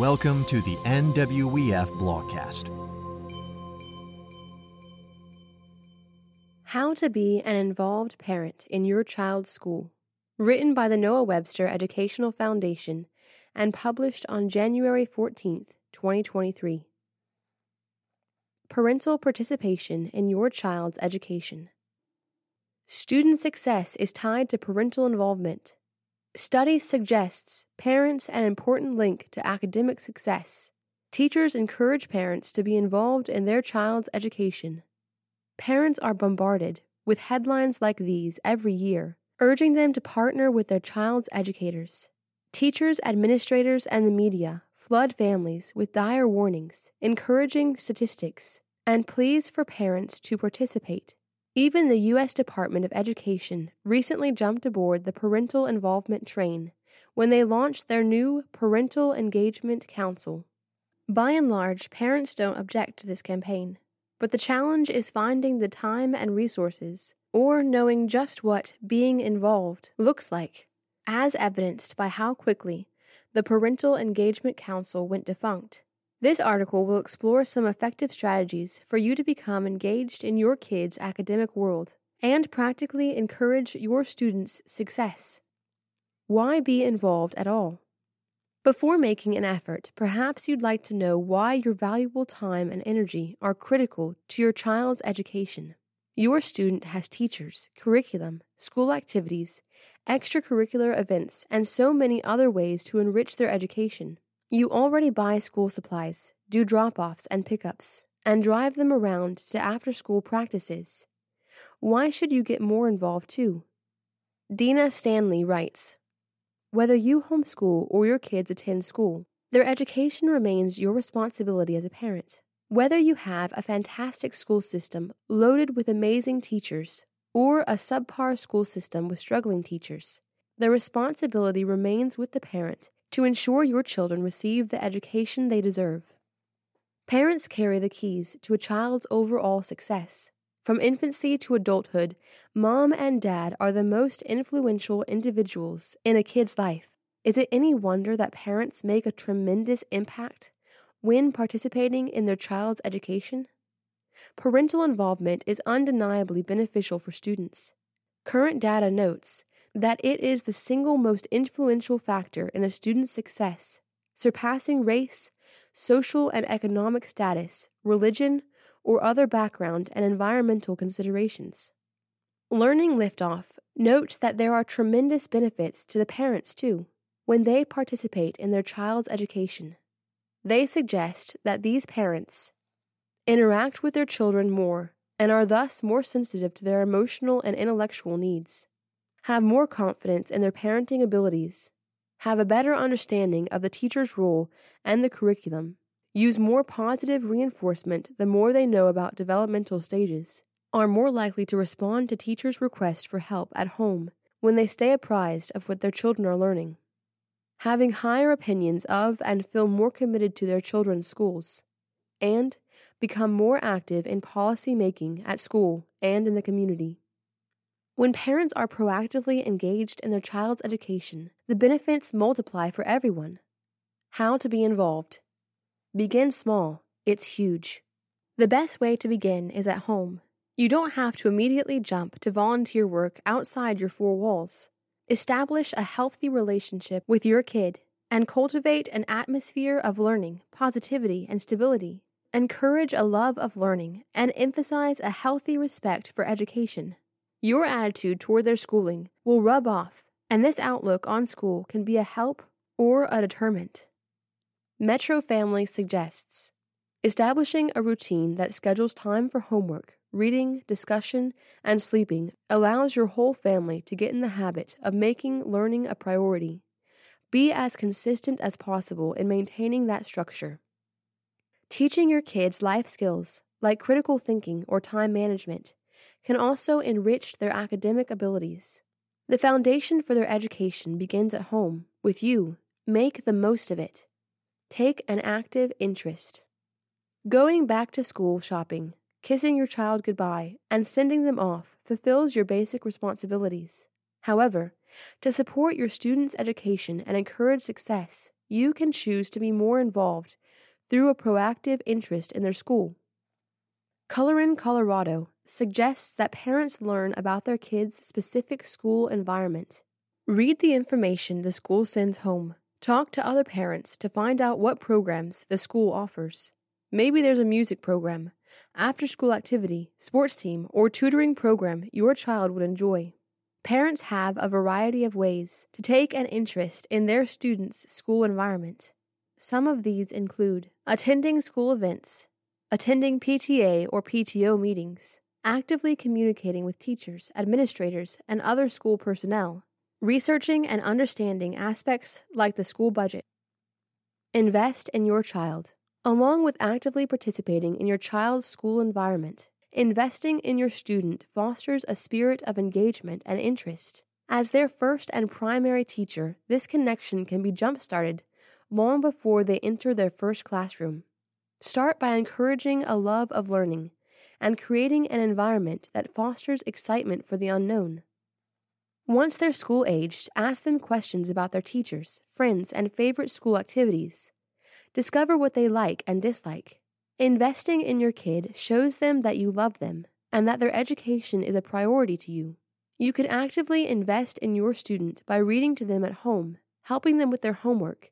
welcome to the NWEF Blogcast. How to Be an Involved Parent in Your Child's School, written by the Noah Webster Educational Foundation and published on January 14, 2023. Parental Participation in Your Child's Education. Student success is tied to parental involvement. Study suggests parents an important link to academic success. Teachers encourage parents to be involved in their child's education. Parents are bombarded with headlines like these every year, urging them to partner with their child's educators. Teachers, administrators, and the media flood families with dire warnings, encouraging statistics, and pleas for parents to participate. Even the U.S. Department of Education recently jumped aboard the parental involvement train when they launched their new Parental Engagement Council. By and large, parents don't object to this campaign, but the challenge is finding the time and resources, or knowing just what being involved looks like, as evidenced by how quickly the Parental Engagement Council went defunct. This article will explore some effective strategies for you to become engaged in your kids' academic world and practically encourage your students' success. Why be involved at all? Before making an effort, perhaps you'd like to know why your valuable time and energy are critical to your child's education. Your student has teachers, curriculum, school activities, extracurricular events, and so many other ways to enrich their education. You already buy school supplies, do drop-offs and pickups, and drive them around to after-school practices. Why should you get more involved too? Dina Stanley writes, "Whether you homeschool or your kids attend school, their education remains your responsibility as a parent. Whether you have a fantastic school system loaded with amazing teachers or a subpar school system with struggling teachers, the responsibility remains with the parent to ensure your children receive the education they deserve." Parents carry the keys to a child's overall success. From infancy to adulthood, mom and dad are the most influential individuals in a kid's life. Is it any wonder that parents make a tremendous impact when participating in their child's education? Parental involvement is undeniably beneficial for students. Current data notes that it is the single most influential factor in a student's success, surpassing race, social and economic status, religion, or other background and environmental considerations. Learning Liftoff notes that there are tremendous benefits to the parents, too, when they participate in their child's education. They suggest that these parents interact with their children more and are thus more sensitive to their emotional and intellectual needs, have more confidence in their parenting abilities, have a better understanding of the teacher's role and the curriculum, use more positive reinforcement the more they know about developmental stages, are more likely to respond to teachers' requests for help at home when they stay apprised of what their children are learning, having higher opinions of and feel more committed to their children's schools, and become more active in policy making at school and in the community. When parents are proactively engaged in their child's education, the benefits multiply for everyone. How to be involved. Begin small. It's huge. The best way to begin is at home. You don't have to immediately jump to volunteer work outside your four walls. Establish a healthy relationship with your kid and cultivate an atmosphere of learning, positivity, and stability. Encourage a love of learning and emphasize a healthy respect for education. Your attitude toward their schooling will rub off, and this outlook on school can be a help or a deterrent. Metro Family suggests establishing a routine that schedules time for homework, reading, discussion, and sleeping allows your whole family to get in the habit of making learning a priority. Be as consistent as possible in maintaining that structure. Teaching your kids life skills like critical thinking or time management can also enrich their academic abilities. The foundation for their education begins at home, with you. Make the most of it. Take an active interest. Going back to school shopping, kissing your child goodbye, and sending them off fulfills your basic responsibilities. However, to support your students' education and encourage success, you can choose to be more involved through a proactive interest in their school. Colorín Colorado suggests that parents learn about their kids' specific school environment. Read the information the school sends home. Talk to other parents to find out what programs the school offers. Maybe there's a music program, after-school activity, sports team, or tutoring program your child would enjoy. Parents have a variety of ways to take an interest in their students' school environment. Some of these include attending school events, attending PTA or PTO meetings, actively communicating with teachers, administrators, and other school personnel, researching and understanding aspects like the school budget. Invest in your child. Along with actively participating in your child's school environment, investing in your student fosters a spirit of engagement and interest. As their first and primary teacher, this connection can be jump-started long before they enter their first classroom. Start by encouraging a love of learning and creating an environment that fosters excitement for the unknown. Once they're school-aged, ask them questions about their teachers, friends, and favorite school activities. Discover what they like and dislike. Investing in your kid shows them that you love them and that their education is a priority to you. You could actively invest in your student by reading to them at home, helping them with their homework,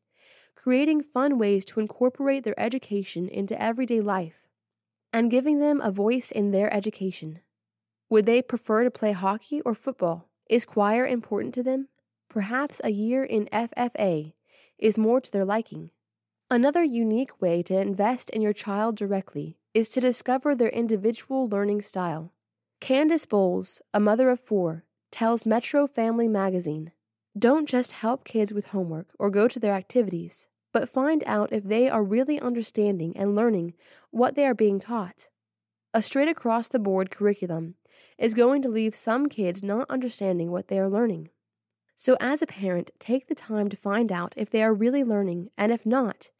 creating fun ways to incorporate their education into everyday life, and giving them a voice in their education. Would they prefer to play hockey or football? Is choir important to them? Perhaps a year in FFA is more to their liking. Another unique way to invest in your child directly is to discover their individual learning style. Candace Bowles, a mother of 4, tells Metro Family Magazine, "Don't just help kids with homework or go to their activities, but find out if they are really understanding and learning what they are being taught. A straight across-the-board curriculum is going to leave some kids not understanding what they are learning. So as a parent, take the time to find out if they are really learning, and if not,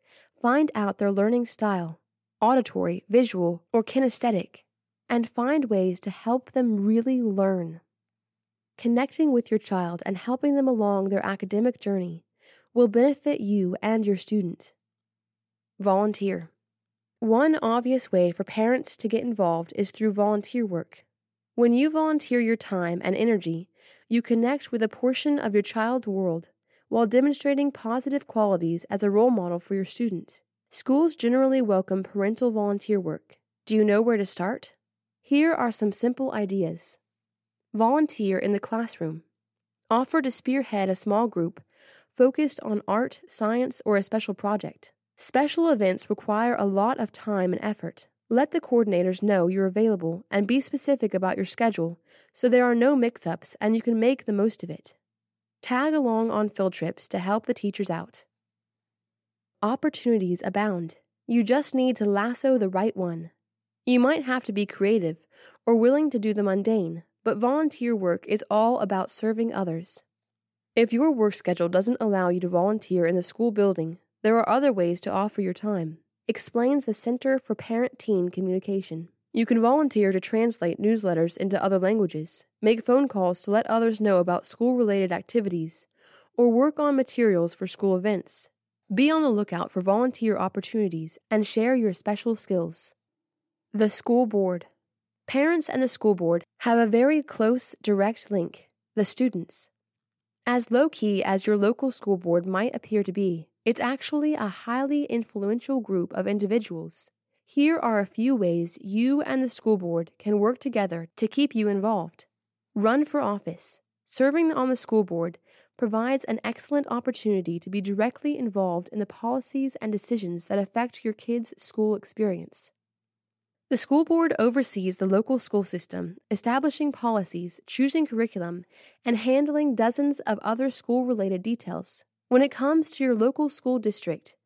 find out their learning style, auditory, visual, or kinesthetic, and find ways to help them really learn." Connecting with your child and helping them along their academic journey will benefit you and your student. Volunteer. One obvious way for parents to get involved is through volunteer work. When you volunteer your time and energy, you connect with a portion of your child's world while demonstrating positive qualities as a role model for your student. Schools generally welcome parental volunteer work. Do you know where to start? Here are some simple ideas. Volunteer in the classroom. Offer to spearhead a small group focused on art, science, or a special project. Special events require a lot of time and effort. Let the coordinators know you're available and be specific about your schedule so there are no mix-ups and you can make the most of it. Tag along on field trips to help the teachers out. Opportunities abound. You just need to lasso the right one. You might have to be creative or willing to do the mundane, but volunteer work is all about serving others. If your work schedule doesn't allow you to volunteer in the school building, there are other ways to offer your time, explains the Center for Parent-Teen Communication. You can volunteer to translate newsletters into other languages, make phone calls to let others know about school-related activities, or work on materials for school events. Be on the lookout for volunteer opportunities and share your special skills. The school board. Parents and the school board have a very close, direct link, the students. As low-key as your local school board might appear to be, it's actually a highly influential group of individuals. Here are a few ways you and the school board can work together to keep you involved. Run for office. Serving on the school board provides an excellent opportunity to be directly involved in the policies and decisions that affect your kids' school experience. The school board oversees the local school system, establishing policies, choosing curriculum, and handling dozens of other school-related details. When it comes to your local school district,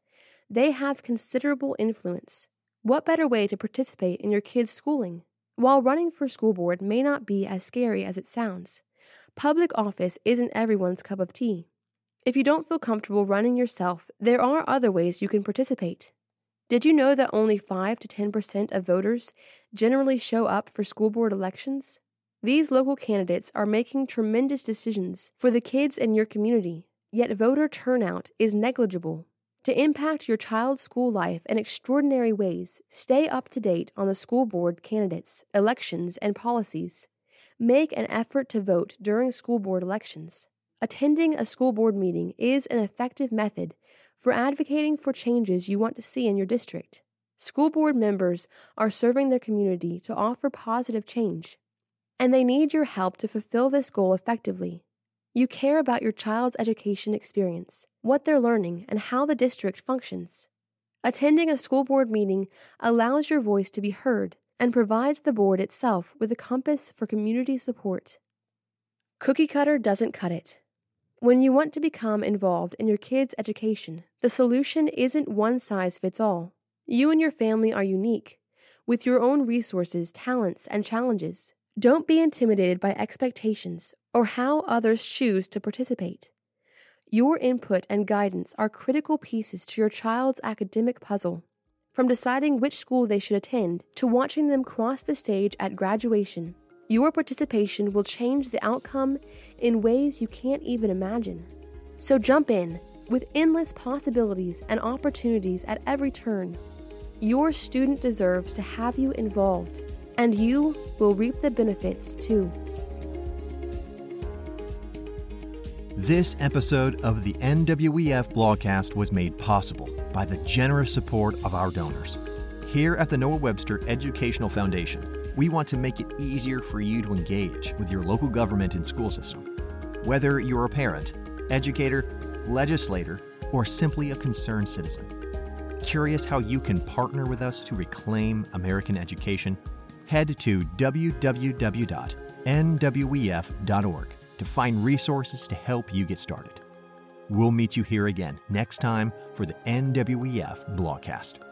they have considerable influence. What better way to participate in your kids' schooling? While running for school board may not be as scary as it sounds, public office isn't everyone's cup of tea. If you don't feel comfortable running yourself, there are other ways you can participate. Did you know that only 5 to 10% of voters generally show up for school board elections? These local candidates are making tremendous decisions for the kids in your community. Yet voter turnout is negligible. To impact your child's school life in extraordinary ways, stay up to date on the school board candidates, elections, and policies. Make an effort to vote during school board elections. Attending a school board meeting is an effective method for advocating for changes you want to see in your district. School board members are serving their community to offer positive change, and they need your help to fulfill this goal effectively. You care about your child's education experience, what they're learning, and how the district functions. Attending a school board meeting allows your voice to be heard and provides the board itself with a compass for community support. Cookie cutter doesn't cut it. When you want to become involved in your kids' education, the solution isn't one size fits all. You and your family are unique, with your own resources, talents, and challenges. Don't be intimidated by expectations or how others choose to participate. Your input and guidance are critical pieces to your child's academic puzzle. From deciding which school they should attend to watching them cross the stage at graduation, your participation will change the outcome in ways you can't even imagine. So jump in with endless possibilities and opportunities at every turn. Your student deserves to have you involved, and you will reap the benefits too. This episode of the NWEF blogcast was made possible by the generous support of our donors. Here at the Noah Webster Educational Foundation, we want to make it easier for you to engage with your local government and school system. Whether you're a parent, educator, legislator, or simply a concerned citizen, curious how you can partner with us to reclaim American education? Head to www.nwef.org to find resources to help you get started. We'll meet you here again next time for the NWEF blogcast.